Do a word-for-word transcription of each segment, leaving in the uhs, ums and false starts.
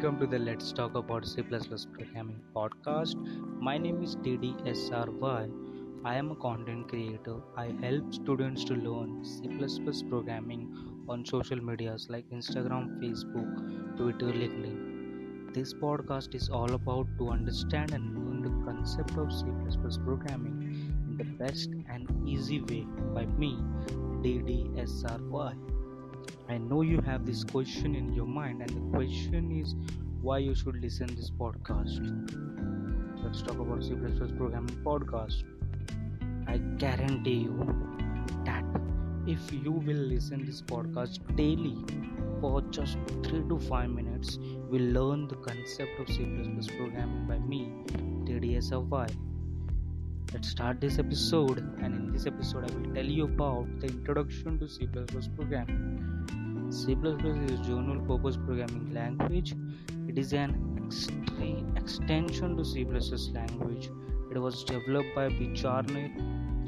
Welcome to the Let's Talk About C plus plus Programming podcast. My name is D D S R Y. I am a content creator. I help students to learn C plus plus programming on social medias like Instagram, Facebook, Twitter, LinkedIn. This podcast is all about to understand and learn the concept of C plus plus programming in the best and easy way by me, D D S R Y. I know you have this question in your mind, and the question is why you should listen to this podcast. Let's talk about C plus plus programming podcast. I guarantee you that if you will listen to this podcast daily for just three to five minutes, we learn the concept of C plus plus programming by me, D D S R Y. Let's start this episode, and in this episode I will tell you about the introduction to C plus plus programming. C plus plus is a general purpose programming language. It is an ext- extension to C plus plus language. It was developed by Bjarne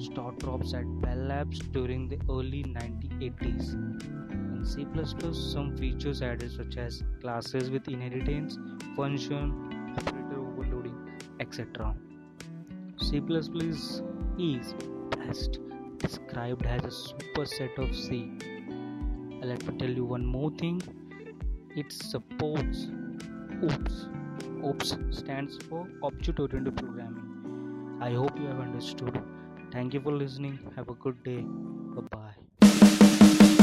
Stroustrup at Bell Labs during the early nineteen eighties. In C plus plus, some features added such as classes with inheritance, function, operator overloading, et cetera. C plus plus is best described as a superset of C. Let me tell you one more thing. It supports O O P S. O O P S stands for Object-Oriented Programming. I hope you have understood. Thank you for listening. Have a good day. Bye-bye.